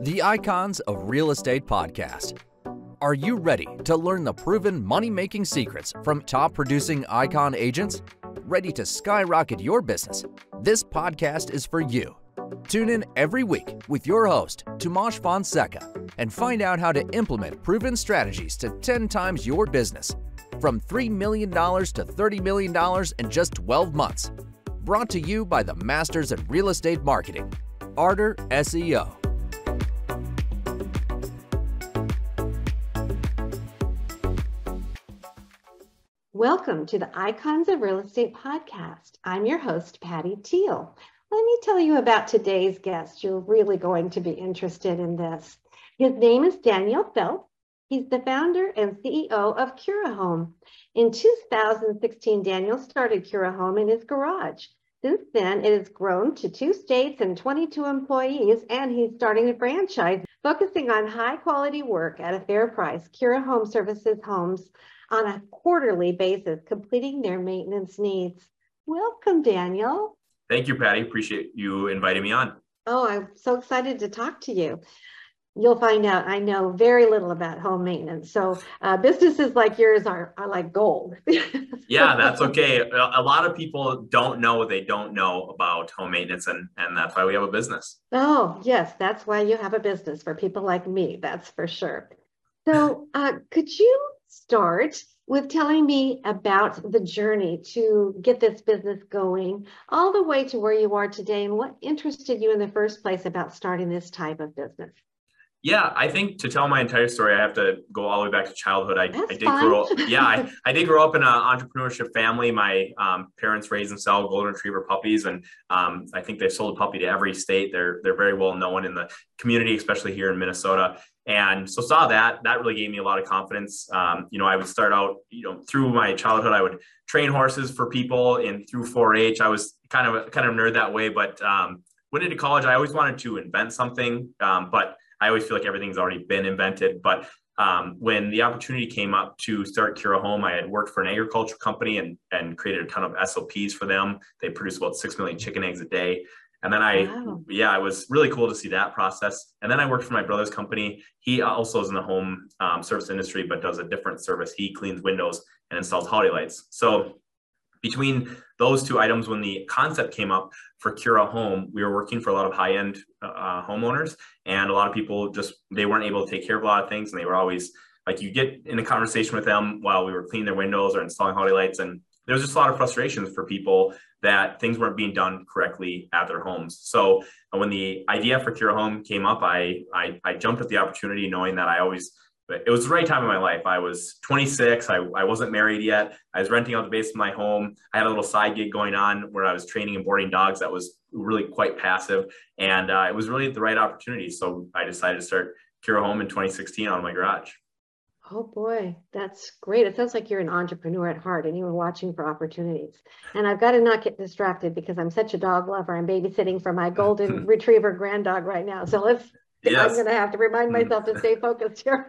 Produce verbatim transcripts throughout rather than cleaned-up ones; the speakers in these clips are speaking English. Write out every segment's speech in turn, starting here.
The Icons of Real Estate Podcast. Are you ready to learn the proven money-making secrets from top-producing icon agents? Ready to skyrocket your business? This podcast is for you. Tune in every week with your host, Tomas Fonseca, and find out how to implement proven strategies to ten times your business, from three million dollars to thirty million dollars in just twelve months. Brought to you by the Masters in Real Estate Marketing, Ardor S E O. Welcome to the Icons of Real Estate Podcast. I'm your host, Patty Teal. Let me tell you about today's guest. You're really going to be interested in this. His name is Daniel Felt. He's the founder and C E O of Kura Home. In two thousand sixteen, Daniel started Kura Home in his garage. Since then, it has grown to two states and twenty-two employees, and he's starting a franchise focusing on high-quality work at a fair price. Kura Home services homes on a quarterly basis, completing their maintenance needs. Welcome, Daniel. Thank you, Patty. Appreciate you inviting me on. Oh, I'm so excited to talk to you. You'll find out I know very little about home maintenance. So uh, businesses like yours are, are like gold. Yeah, that's okay. A lot of people don't know what they don't know about home maintenance, and, and that's why we have a business. Oh, yes. That's why you have a business, for people like me. That's for sure. So uh, could you start with telling me about the journey to get this business going all the way to where you are today, and what interested you in the first place about starting this type of business? Yeah, I think to tell my entire story, I have to go all the way back to childhood. I, I did grow up, yeah, I, I did grow up in an entrepreneurship family. My um, parents raised and sell golden retriever puppies, and um, I think they've sold a puppy to every state. They're they're very well known in the community, especially here in Minnesota. And so saw that, that really gave me a lot of confidence. Um, you know, I would start out, you know, through my childhood, I would train horses for people, and through four H, I was kind of kind of nerd that way. But um, went into college, I always wanted to invent something, um, but I always feel like everything's already been invented. But um, when the opportunity came up to start Kura Home, I had worked for an agriculture company and, and created a ton of S O Ps for them. They produce about six million chicken eggs a day. And then I, wow. yeah, it was really cool to see that process. And then I worked for my brother's company. He also is in the home um, service industry, but does a different service. He cleans windows and installs holiday lights. So between those two items, when the concept came up for Kura Home, we were working for a lot of high-end uh, homeowners, and a lot of people just, they weren't able to take care of a lot of things. And they were always like, you get in a conversation with them while we were cleaning their windows or installing holiday lights, and there was just a lot of frustrations for people that things weren't being done correctly at their homes. So when the idea for Kura Home came up, I, I, I jumped at the opportunity, knowing that I always, it was the right time in my life. I was twenty-six. I, I wasn't married yet. I was renting out the basement of my home. I had a little side gig going on where I was training and boarding dogs. That was really quite passive. And uh, it was really the right opportunity. So I decided to start Kura Home in twenty sixteen out of my garage. Oh boy, that's great. It sounds like you're an entrepreneur at heart, and you were watching for opportunities. And I've got to not get distracted, because I'm such a dog lover. I'm babysitting for my golden retriever grand dog right now. So let's, yes. I'm going to have to remind myself to stay focused here.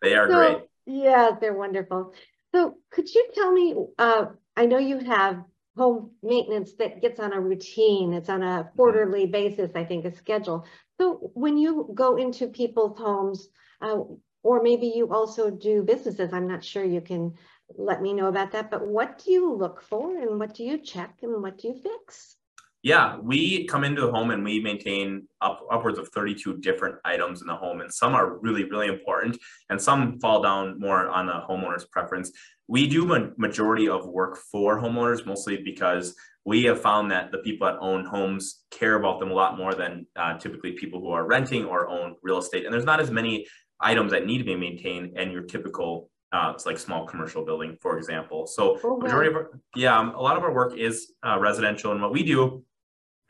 They are so great. Yeah, they're wonderful. So could you tell me, uh, I know you have home maintenance that gets on a routine. It's on a quarterly basis, I think, a schedule. So when you go into people's homes, uh, or maybe you also do businesses, I'm not sure, you can let me know about that, but what do you look for, and what do you check, and what do you fix? Yeah, we come into the home and we maintain up, upwards of thirty-two different items in the home. And some are really, really important, and some fall down more on the homeowner's preference. We do a majority of work for homeowners, mostly because we have found that the people that own homes care about them a lot more than uh, typically people who are renting or own real estate. And there's not as many items that need to be maintained in your typical Uh, it's like small commercial building, for example. So oh, wow. majority of our, yeah, um, a lot of our work is uh, residential. And what we do,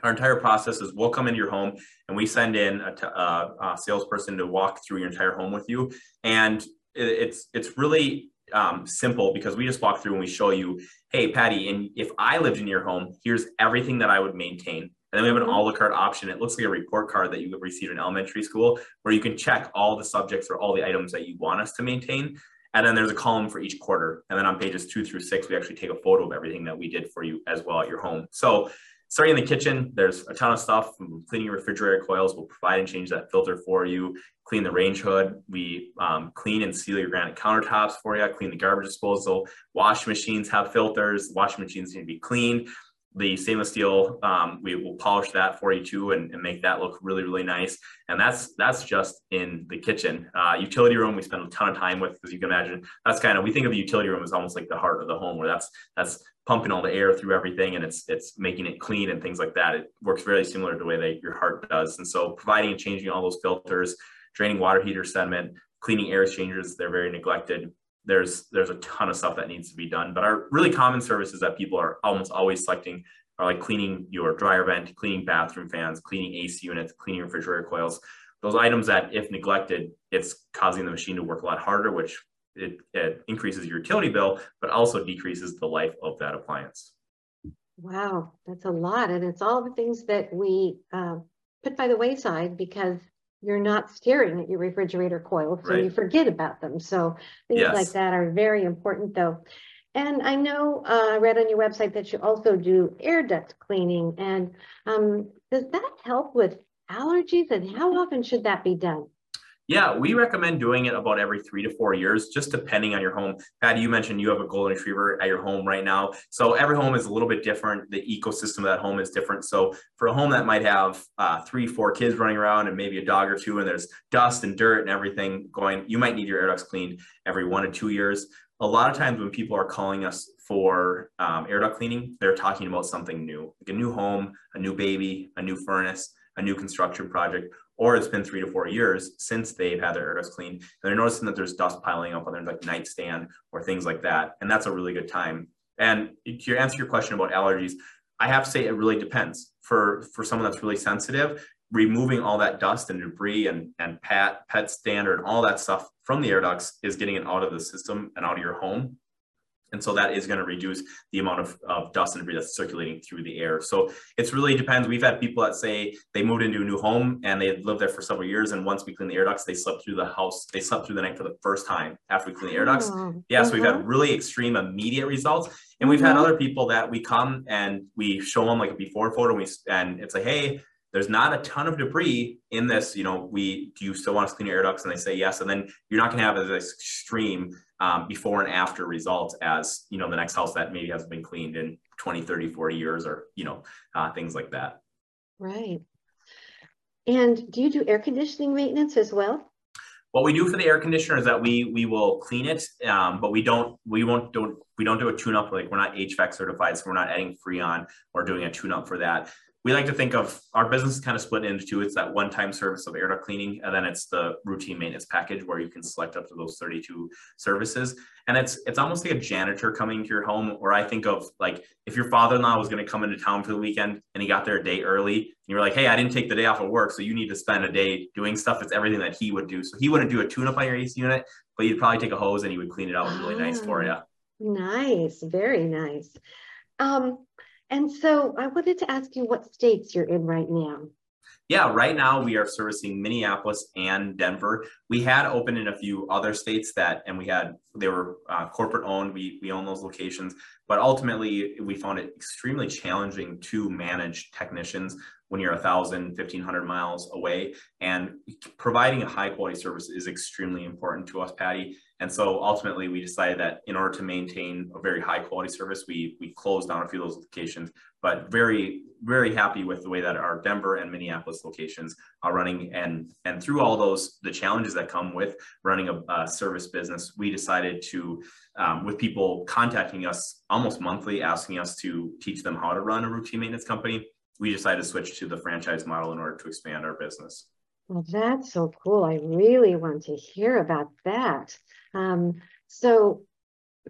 our entire process is, we'll come into your home and we send in a, t uh, a salesperson to walk through your entire home with you. And it, it's, it's really um, simple, because we just walk through and we show you, hey, Patty, and if I lived in your home, here's everything that I would maintain. And then we have an a la carte option. It looks like a report card that you received in elementary school, where you can check all the subjects or all the items that you want us to maintain. And then there's a column for each quarter. And then on pages two through six, we actually take a photo of everything that we did for you as well at your home. So starting in the kitchen, there's a ton of stuff. Cleaning your refrigerator coils, we'll provide and change that filter for you. Clean the range hood. We um, clean and seal your granite countertops for you. Clean the garbage disposal. Wash machines have filters. Wash machines need to be cleaned. The stainless steel, um, we will polish that for you too, and, and make that look really, really nice. And that's that's just in the kitchen. Uh, utility room, we spend a ton of time with, as you can imagine. That's kind of, we think of the utility room as almost like the heart of the home, where that's that's pumping all the air through everything, and it's it's making it clean and things like that. It works very similar to the way that your heart does. And so providing and changing all those filters, draining water heater sediment, cleaning air exchangers, they're very neglected. There's there's a ton of stuff that needs to be done, but our really common services that people are almost always selecting are like cleaning your dryer vent, cleaning bathroom fans, cleaning A C units, cleaning refrigerator coils. Those items that, if neglected, it's causing the machine to work a lot harder, which it, it increases your utility bill, but also decreases the life of that appliance. Wow, that's a lot. And it's all the things that we uh, put by the wayside because you're not staring at your refrigerator coil, so right. you forget about them. So things yes. like that are very important though. And I know uh, I read on your website that you also do air duct cleaning. And um, does that help with allergies, and how often should that be done? Yeah, we recommend doing it about every three to four years, just depending on your home. Patty, you mentioned you have a golden retriever at your home right now. So every home is a little bit different. The ecosystem of that home is different. So for a home that might have uh, three, four kids running around and maybe a dog or two, and there's dust and dirt and everything going, you might need your air ducts cleaned every one to two years. A lot of times when people are calling us for um, air duct cleaning, they're talking about something new, like a new home, a new baby, a new furnace, a new construction project, or it's been three to four years since they've had their air ducts cleaned, and they're noticing that there's dust piling up on their like nightstand or things like that. And that's a really good time. And to answer your question about allergies, I have to say it really depends. For, for someone that's really sensitive, removing all that dust and debris and, and pet, pet standard and all that stuff from the air ducts is getting it out of the system and out of your home. And so that is going to reduce the amount of, of dust and debris that's circulating through the air. So it's really depends. We've had people that say they moved into a new home and they lived there for several years. And once we clean the air ducts, they slept through the house. They slept through the night for the first time after we clean the air ducts. Oh, yeah. Uh-huh. So we've had really extreme immediate results. And we've mm-hmm. had other people that we come and we show them like a before photo. And, we, and it's like, hey, there's not a ton of debris in this. You know, we, do you still want us to clean your air ducts? And they say yes. And then you're not going to have as extreme Um, before and after results as, you know, the next house that maybe hasn't been cleaned in twenty, thirty, forty years, or, you know, uh, things like that. Right. And do you do air conditioning maintenance as well? What we do for the air conditioner is that we we will clean it, um, but we don't we won't don't we don't do a tune up. Like, we're not H V A C certified, so we're not adding Freon or doing a tune up for that. We like to think of our business is kind of split into two. It's that one-time service of air duct cleaning, and then it's the routine maintenance package where you can select up to those thirty-two services. And it's it's almost like a janitor coming to your home, or I think of like if your father-in-law was going to come into town for the weekend and he got there a day early, and you were like, hey, I didn't take the day off of work, so you need to spend a day doing stuff. It's everything that he would do. So he wouldn't do a tune-up on your A C unit, but you'd probably take a hose and he would clean it out ah, really nice for you. Nice, very nice. Um, And so I wanted to ask you what states you're in right now. Yeah, right now we are servicing Minneapolis and Denver. We had opened in a few other states that, and we had, they were uh, corporate owned. We, we own those locations, but ultimately we found it extremely challenging to manage technicians when you're a thousand, fifteen hundred miles away, and providing a high quality service is extremely important to us, Patty. And so ultimately we decided that in order to maintain a very high quality service, we, we closed down a few of those locations, but very, very happy with the way that our Denver and Minneapolis locations are running. And, and through all those, the challenges that come with running a, a service business, we decided to, um, with people contacting us almost monthly, asking us to teach them how to run a routine maintenance company, we decided to switch to the franchise model in order to expand our business. Well, that's so cool. I really want to hear about that. Um, so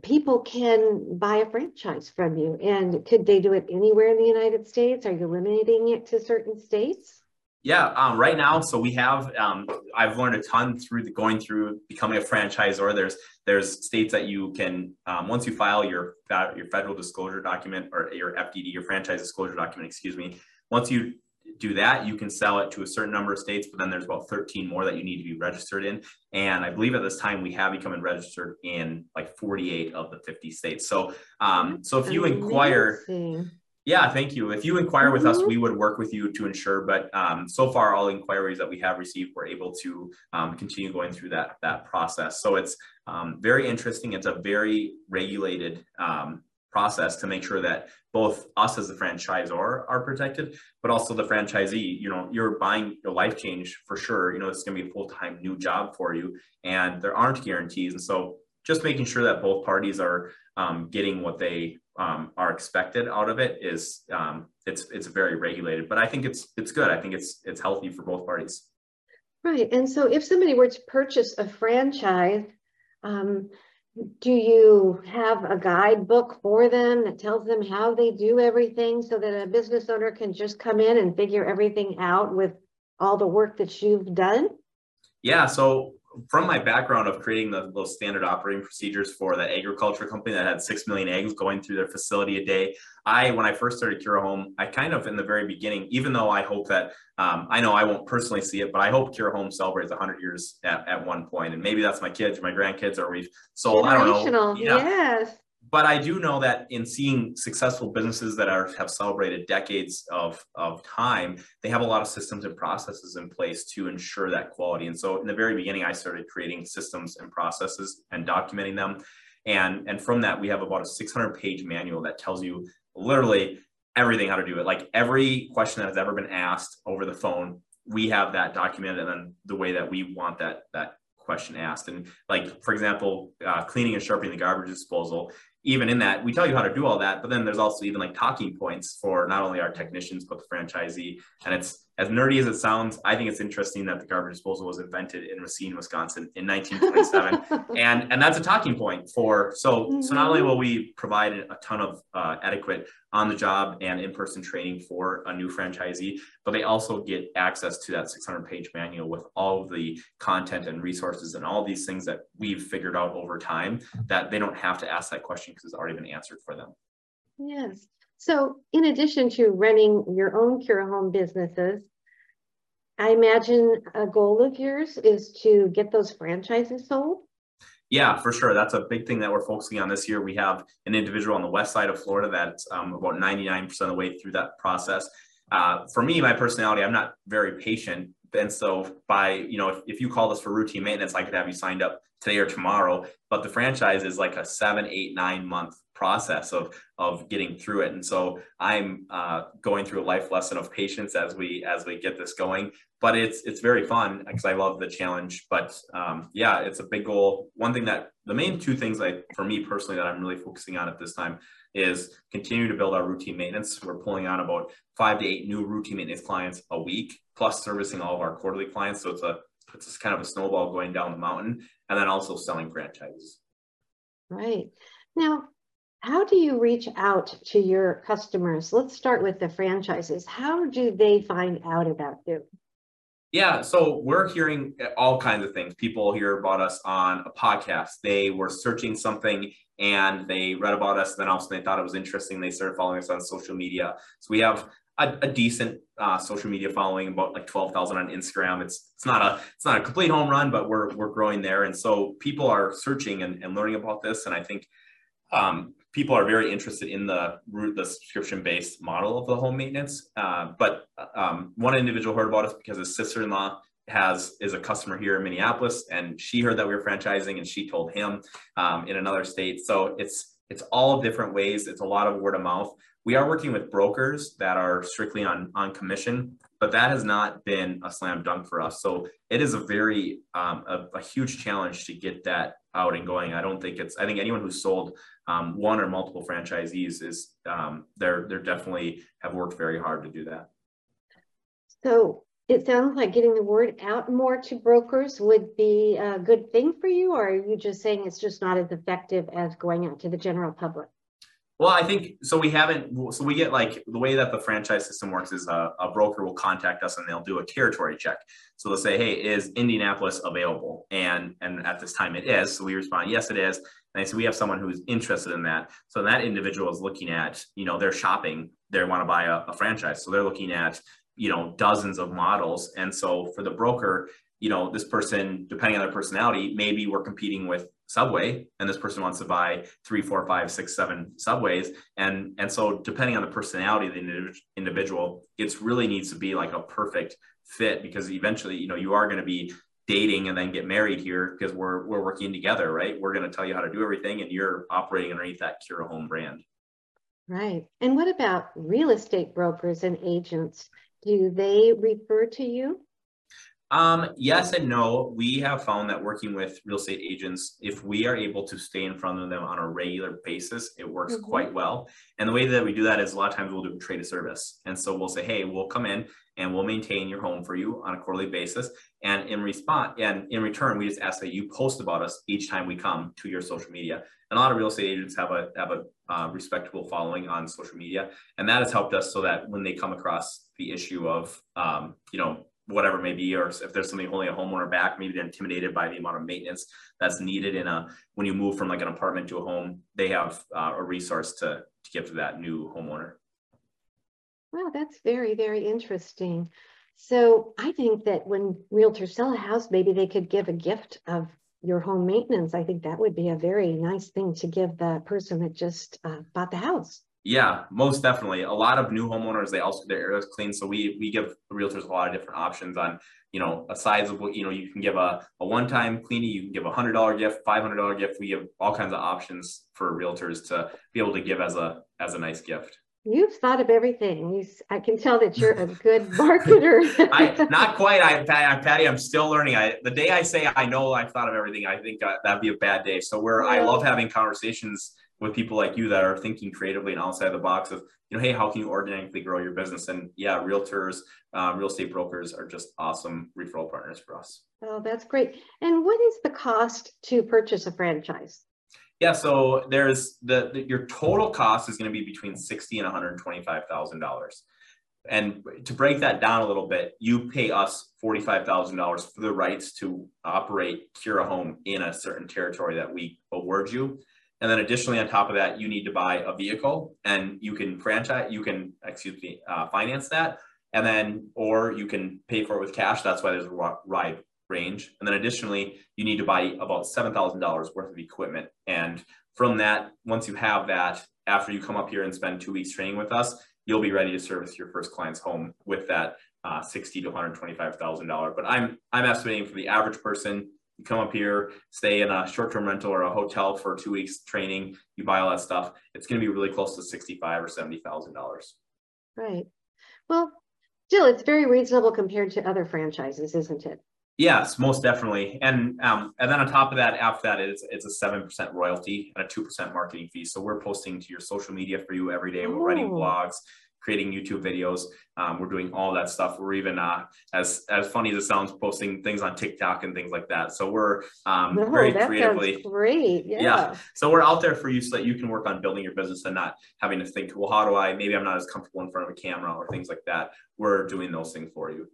people can buy a franchise from you, and could they do it anywhere in the United States? Are you limiting it to certain states? Yeah, um, right now, so we have, um, I've learned a ton through the, going through becoming a franchisor. There's there's states that you can, um, once you file your, your federal disclosure document, or your F D D, your franchise disclosure document, excuse me, once you do that, you can sell it to a certain number of states, but then there's about thirteen more that you need to be registered in. And I believe at this time we have become registered in like forty-eight of the fifty states. So, um, so if you inquire... Yeah, thank you. If you inquire with us, we would work with you to ensure, but um, so far all inquiries that we have received, we're able to um, continue going through that, that process. So it's um, very interesting. It's a very regulated um, process to make sure that both us as the franchisor are protected, but also the franchisee. You know, you're buying your life change for sure. You know, it's going to be a full-time new job for you, and there aren't guarantees. And so just making sure that both parties are um, getting what they Um, are expected out of it is um, it's it's very regulated, but I think it's it's good. I think it's it's healthy for both parties. Right. And so, if somebody were to purchase a franchise, um, do you have a guidebook for them that tells them how they do everything, so that a business owner can just come in and figure everything out with all the work that you've done? Yeah. So, from my background of creating the, those standard operating procedures for that agriculture company that had six million eggs going through their facility a day, I, when I first started Kura Home, I kind of, in the very beginning, even though I hope that, um, I know I won't personally see it, but I hope Kura Home celebrates one hundred years at, at one point. And maybe that's my kids, my grandkids, or we've sold, I don't know. Yeah. Yes. But I do know that in seeing successful businesses that are, have celebrated decades of, of time, they have a lot of systems and processes in place to ensure that quality. And so in the very beginning, I started creating systems and processes and documenting them. And, and from that, we have about a six hundred page manual that tells you literally everything, how to do it. Like every question that has ever been asked over the phone, we have that documented, and then the way that we want that, that question asked. And like, for example, uh, cleaning and sharpening the garbage disposal, even in that, we tell you how to do all that, but then there's also even like talking points for not only our technicians, but the franchisee. And it's as nerdy as it sounds. I think it's interesting that the garbage disposal was invented in Racine, Wisconsin in nineteen twenty-seven. and, and that's a talking point for, so, mm-hmm. so not only will we provide a ton of uh, adequate on the job and in-person training for a new franchisee, but they also get access to that six hundred page manual with all of the content and resources and all these things that we've figured out over time that they don't have to ask that question, because it's already been answered for them. Yes. So in addition to running your own Kura Home businesses, I imagine a goal of yours is to get those franchises sold? Yeah, for sure. That's a big thing that we're focusing on this year. We have an individual on the west side of Florida that's um, about ninety-nine percent of the way through that process. Uh, for me, my personality, I'm not very patient. And so by, you know, if, if you call us for routine maintenance, I could have you signed up today or tomorrow, but the franchise is like a seven, eight, nine month process of, of getting through it. And so I'm uh, going through a life lesson of patience as we, as we get this going, but it's, it's very fun because I love the challenge, but um, yeah, it's a big goal. One thing that the main two things I, for me personally, that I'm really focusing on at this time is continue to build our routine maintenance. We're pulling on about five to eight new routine maintenance clients a week, plus servicing all of our quarterly clients. So it's a, it's just kind of a snowball going down the mountain, and then also selling franchises. Right. Now, how do you reach out to your customers? Let's start with the franchises. How do they find out about you? Yeah, so we're hearing all kinds of things. People hear about us on a podcast. They were searching something and they read about us, and then also they thought it was interesting. They started following us on social media. So we have a, a decent uh, social media following, about like twelve thousand on Instagram. It's it's not a it's not a complete home run, but we're we're growing there. And so people are searching and, and learning about this. And I think um, people are very interested in the the subscription-based model of the home maintenance. Uh, but um, one individual heard about us because his sister-in-law has is a customer here in Minneapolis, and she heard that we were franchising, and she told him um, in another state. So it's it's all different ways. It's a lot of word of mouth. We are working with brokers that are strictly on on commission, but that has not been a slam dunk for us. So it is a very um, a, a huge challenge to get that out and going. I don't think it's, I think anyone who's sold um, one or multiple franchisees is, um, they're, they're definitely have worked very hard to do that. So it sounds like getting the word out more to brokers would be a good thing for you, or are you just saying it's just not as effective as going out to the general public? Well, I think, so we haven't, so we get like, the way that the franchise system works is a, a broker will contact us and they'll do a territory check. So they'll say, hey, is Indianapolis available? And and at this time it is. So we respond, yes, it is. And they say, we have someone who's interested in that. So that individual is looking at, you know, they're shopping, they want to buy a, a franchise. So they're looking at, you know, dozens of models. And so for the broker, you know, this person, depending on their personality, maybe we're competing with Subway, and this person wants to buy three, four, five, six, seven Subways. And, and so depending on the personality of the individual, it really needs to be like a perfect fit, because eventually, you know, you are going to be dating and then get married here, because we're, we're working together, right? We're going to tell you how to do everything, and you're operating underneath that Kura Home brand. Right. And what about real estate brokers and agents? Do they refer to you? Um, yes and no. We have found that working with real estate agents, if we are able to stay in front of them on a regular basis, it works mm-hmm. quite well. And the way that we do that is a lot of times we'll do a trade of service. And so we'll say, hey, we'll come in and we'll maintain your home for you on a quarterly basis. And in response, and in return, we just ask that you post about us each time we come to your social media. And a lot of real estate agents have a, have a uh, respectable following on social media. And that has helped us so that when they come across the issue of, um, you know, whatever it may be, or if there's something holding a homeowner back, maybe they're intimidated by the amount of maintenance that's needed in a, when you move from like an apartment to a home, they have uh, a resource to, to give to that new homeowner. Wow, that's very, very interesting. So I think that when realtors sell a house, maybe they could give a gift of your home maintenance. I think that would be a very nice thing to give the person that just uh, bought the house. Yeah, most definitely. A lot of new homeowners, they also get their areas clean. So we we give realtors a lot of different options on, you know, a size of what, you know, you can give a, a one-time cleaning, you can give a one hundred dollar gift, five hundred dollar gift. We give all kinds of options for realtors to be able to give as a as a nice gift. You've thought of everything. You, I can tell that you're a good marketer. I, not quite, I, Patty, I'm still learning. I, the day I say I know I've thought of everything, I think I, that'd be a bad day. So where yeah. I love having conversations with people like you that are thinking creatively and outside the box of, you know, hey, how can you organically grow your business? And yeah, realtors, uh, real estate brokers are just awesome referral partners for us. Oh, that's great. And what is the cost to purchase a franchise? Yeah, so there's the, the your total cost is going to be between sixty thousand dollars and one hundred twenty-five thousand dollars. And to break that down a little bit, you pay us forty-five thousand dollars for the rights to operate Kura Home in a certain territory that we award you. And then additionally, on top of that, you need to buy a vehicle, and you can franchise, you can, excuse me, uh, finance that. And then, or you can pay for it with cash. That's why there's a wide range. And then additionally, you need to buy about seven thousand dollars worth of equipment. And from that, once you have that, after you come up here and spend two weeks training with us, you'll be ready to service your first client's home with that uh, sixty thousand dollars to one hundred twenty-five thousand dollars. But I'm, I'm estimating for the average person, you come up here, stay in a short-term rental or a hotel for two weeks training, you buy all that stuff, it's going to be really close to sixty-five thousand dollars or seventy thousand dollars. Right. Well, still, it's very reasonable compared to other franchises, isn't it? Yes, most definitely. And um, and then on top of that, after that, it's, it's a seven percent royalty and a two percent marketing fee. So we're posting to your social media for you every day. We're oh. writing blogs, creating YouTube videos. Um, we're doing all that stuff. We're even, uh, as as funny as it sounds, posting things on TikTok and things like that. So we're um, oh, very that creatively. Sounds great. Yeah. yeah. So we're out there for you so that you can work on building your business and not having to think, well, how do I, maybe I'm not as comfortable in front of a camera or things like that. We're doing those things for you.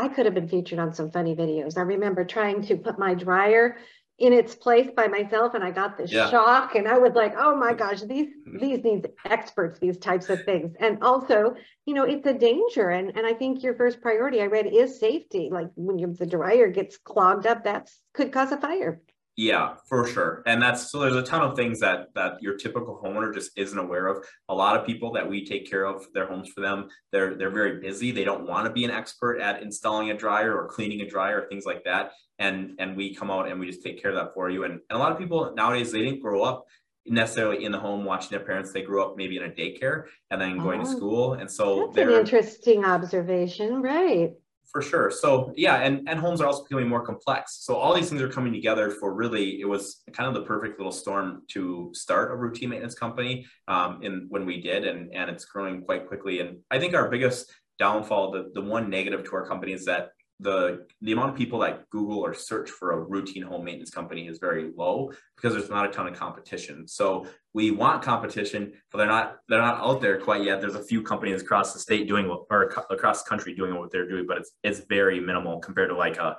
I could have been featured on some funny videos. I remember trying to put my dryer in its place by myself, and I got this yeah. shock, and I was like, oh my gosh, these these need experts, these types of things. And also, you know, it's a danger, and and I think your first priority I read is safety. Like when your the dryer gets clogged up, that could cause a fire. Yeah, for sure. And that's, so there's a ton of things that that your typical homeowner just isn't aware of. A lot of people that we take care of their homes for them, they're they're very busy. They don't want to be an expert at installing a dryer or cleaning a dryer or things like that. And and we come out and we just take care of that for you. And, and a lot of people nowadays, they didn't grow up necessarily in the home watching their parents. They grew up maybe in a daycare and then going oh, to school. And so that's an interesting observation, right? For sure. So yeah, and, and homes are also becoming more complex. So all these things are coming together for really, it was kind of the perfect little storm to start a routine maintenance company um, in when we did, and, and it's growing quite quickly. And I think our biggest downfall, the, the one negative to our company is that the, the amount of people that Google or search for a routine home maintenance company is very low because there's not a ton of competition. So we want competition, but they're not, they're not out there quite yet. There's a few companies across the state doing what, or across the country doing what they're doing, but it's, it's very minimal compared to like a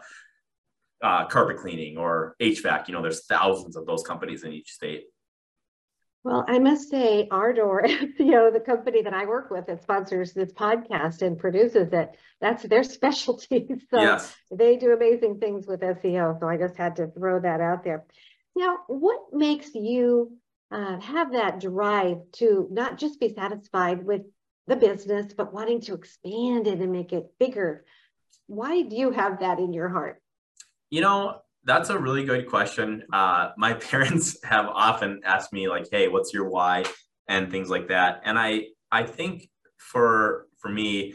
uh, carpet cleaning or H V A C. You know, there's thousands of those companies in each state. Well, I must say, Ardor S E O, the company that I work with that sponsors this podcast and produces it, that's their specialty. So yes, they do amazing things with S E O. So I just had to throw that out there. Now, what makes you uh, have that drive to not just be satisfied with the business, but wanting to expand it and make it bigger? Why do you have that in your heart? You know, that's a really good question. Uh, my parents have often asked me like, hey, what's your why? And things like that. And I, I think for, for me,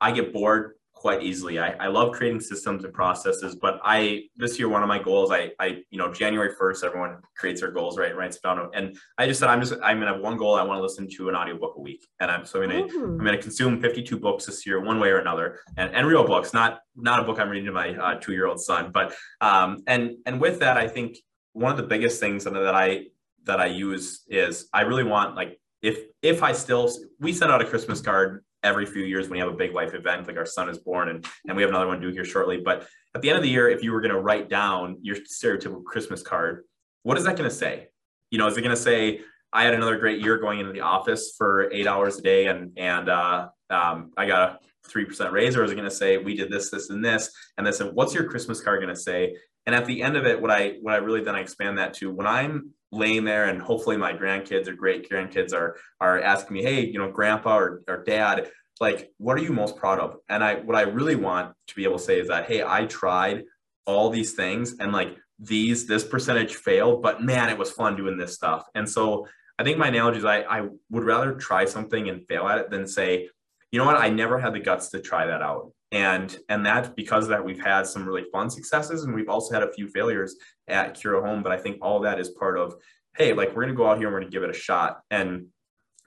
I get bored quite easily. I, I love creating systems and processes, but I, this year, one of my goals, I, I, you know, January first, everyone creates their goals, right? Writes them down. And I just said, I'm just, I'm going to have one goal. I want to listen to an audiobook a week. And I'm, so I'm going to, I'm going to consume fifty-two books this year, one way or another, and, and real books, not, not a book I'm reading to my uh, two-year-old son. But, um, and, and with that, I think one of the biggest things that I, that I use is I really want, like, if, if I still, we send out a Christmas card every few years when you have a big life event, like our son is born, and, and we have another one due here shortly. But at the end of the year, if you were going to write down your stereotypical Christmas card, what is that going to say? You know, is it going to say, I had another great year going into the office for eight hours a day and, and uh, um, I got a three percent raise? Or is it going to say, we did this, this, and this, and this, and what's your Christmas card going to say? And at the end of it, what I, what I really then I expand that to when I'm laying there and hopefully my grandkids or great grandkids are, are asking me, hey, you know, grandpa or, or dad, like, what are you most proud of? And I, what I really want to be able to say is that, hey, I tried all these things and like these, this percentage failed, but man, it was fun doing this stuff. And so I think my analogy is I, I would rather try something and fail at it than say, you know what, I never had the guts to try that out. And, and that's because of that we've had some really fun successes and we've also had a few failures at Kura Home. But I think all that is part of, hey, like we're going to go out here and we're going to give it a shot. And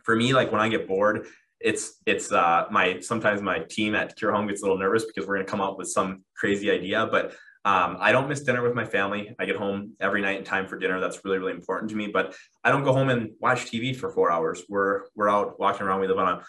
for me, like when I get bored, it's, it's uh, my, sometimes my team at Kura Home gets a little nervous because we're going to come up with some crazy idea, but um, I don't miss dinner with my family. I get home every night in time for dinner. That's really, really important to me, but I don't go home and watch T V for four hours. We're, we're out walking around. We live on a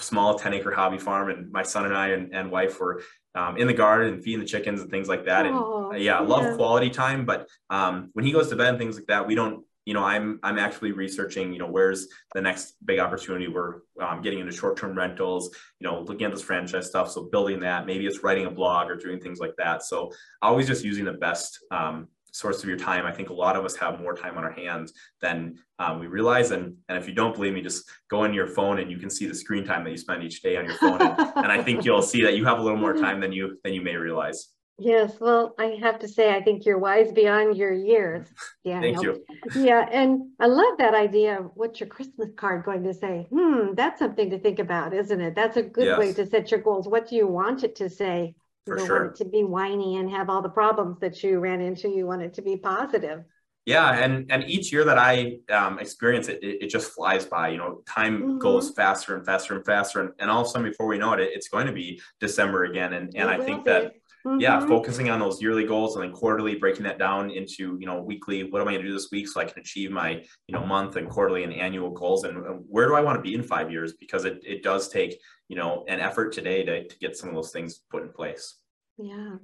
small ten acre hobby farm, and my son and I and, and wife were um, in the garden and feeding the chickens and things like that. And Aww, yeah, I love yeah. quality time. But um, when he goes to bed and things like that, we don't, you know, I'm, I'm actually researching, you know, where's the next big opportunity. We're um, getting into short-term rentals, you know, looking at this franchise stuff. So building that, maybe it's writing a blog or doing things like that. So always just using the best um, source of your time. I think a lot of us have more time on our hands than um, we realize. And, and if you don't believe me, just go into your phone and you can see the screen time that you spend each day on your phone. And, and I think you'll see that you have a little more time than you, than you may realize. Yes. Well, I have to say, I think you're wise beyond your years. Yeah. Thank you. Yeah. And I love that idea of what's your Christmas card going to say? Hmm. That's something to think about, isn't it? That's a good yes. way to set your goals. What do you want it to say? You don't want it to be whiny and have all the problems that you ran into. You want it to be positive. Yeah. And, and each year that I um, experience it, it, it just flies by, you know, time mm-hmm. goes faster and faster and faster. And, and all of a sudden, before we know it, it it's going to be December again. And, and I think be. that, mm-hmm. yeah, focusing on those yearly goals and then quarterly, breaking that down into, you know, weekly, what am I going to do this week so I can achieve my, you know, month and quarterly and annual goals. And, and where do I want to be in five years? Because it, it does take, you know, an effort today to, to get some of those things put in place. Yeah.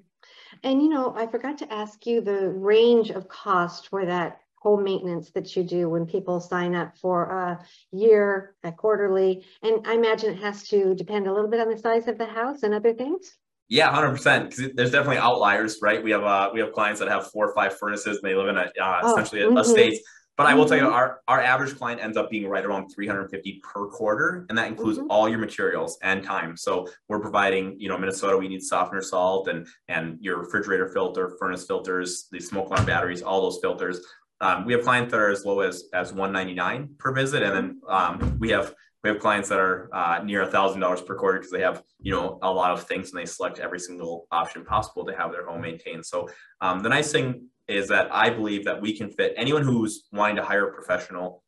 And, you know, I forgot to ask you the range of cost for that home maintenance that you do when people sign up for a year, a quarterly. And I imagine it has to depend a little bit on the size of the house and other things. Yeah, one hundred percent. Because there's definitely outliers, right? We have uh, we have clients that have four or five furnaces and they live in a, uh, oh, essentially mm-hmm. a state. But I will tell you, our, our average client ends up being right around three hundred fifty per quarter. And that includes mm-hmm. all your materials and time. So we're providing, you know, Minnesota, we need softener salt and, and your refrigerator filter, furnace filters, the smoke alarm batteries, all those filters. Um, we have clients that are as low as, as one ninety-nine per visit. And then um, we have We have clients that are uh, near one thousand dollars per quarter because they have, you know, a lot of things and they select every single option possible to have their home maintained. So um, the nice thing is that I believe that we can fit anyone who's wanting to hire a professional,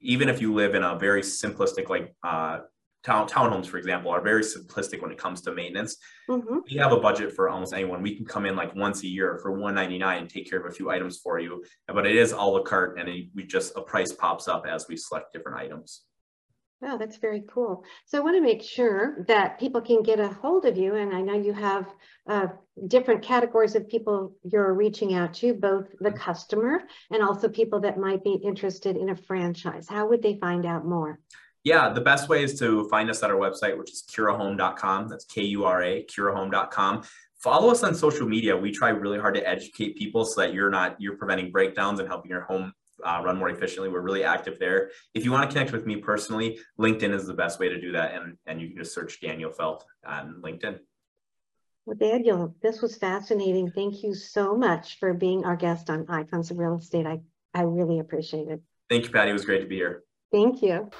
even if you live in a very simplistic, like uh, town townhomes, for example, are very simplistic when it comes to maintenance. Mm-hmm. We have a budget for almost anyone. We can come in like once a year for one ninety-nine and take care of a few items for you, but it is a la carte and it, we just, a price pops up as we select different items. Wow, that's very cool. So I want to make sure that people can get a hold of you. And I know you have uh, different categories of people you're reaching out to, both the customer and also people that might be interested in a franchise. How would they find out more? Yeah, the best way is to find us at our website, which is kura home dot com. That's K U R A, kura home dot com. Follow us on social media. We try really hard to educate people so that you're not, you're preventing breakdowns and helping your home Uh, run more efficiently. We're really active there. If you want to connect with me personally, LinkedIn is the best way to do that. And, and you can just search Daniel Felt on LinkedIn. Well, Daniel, this was fascinating. Thank you so much for being our guest on Icons of Real Estate. I, I really appreciate it. Thank you, Patty. It was great to be here. Thank you.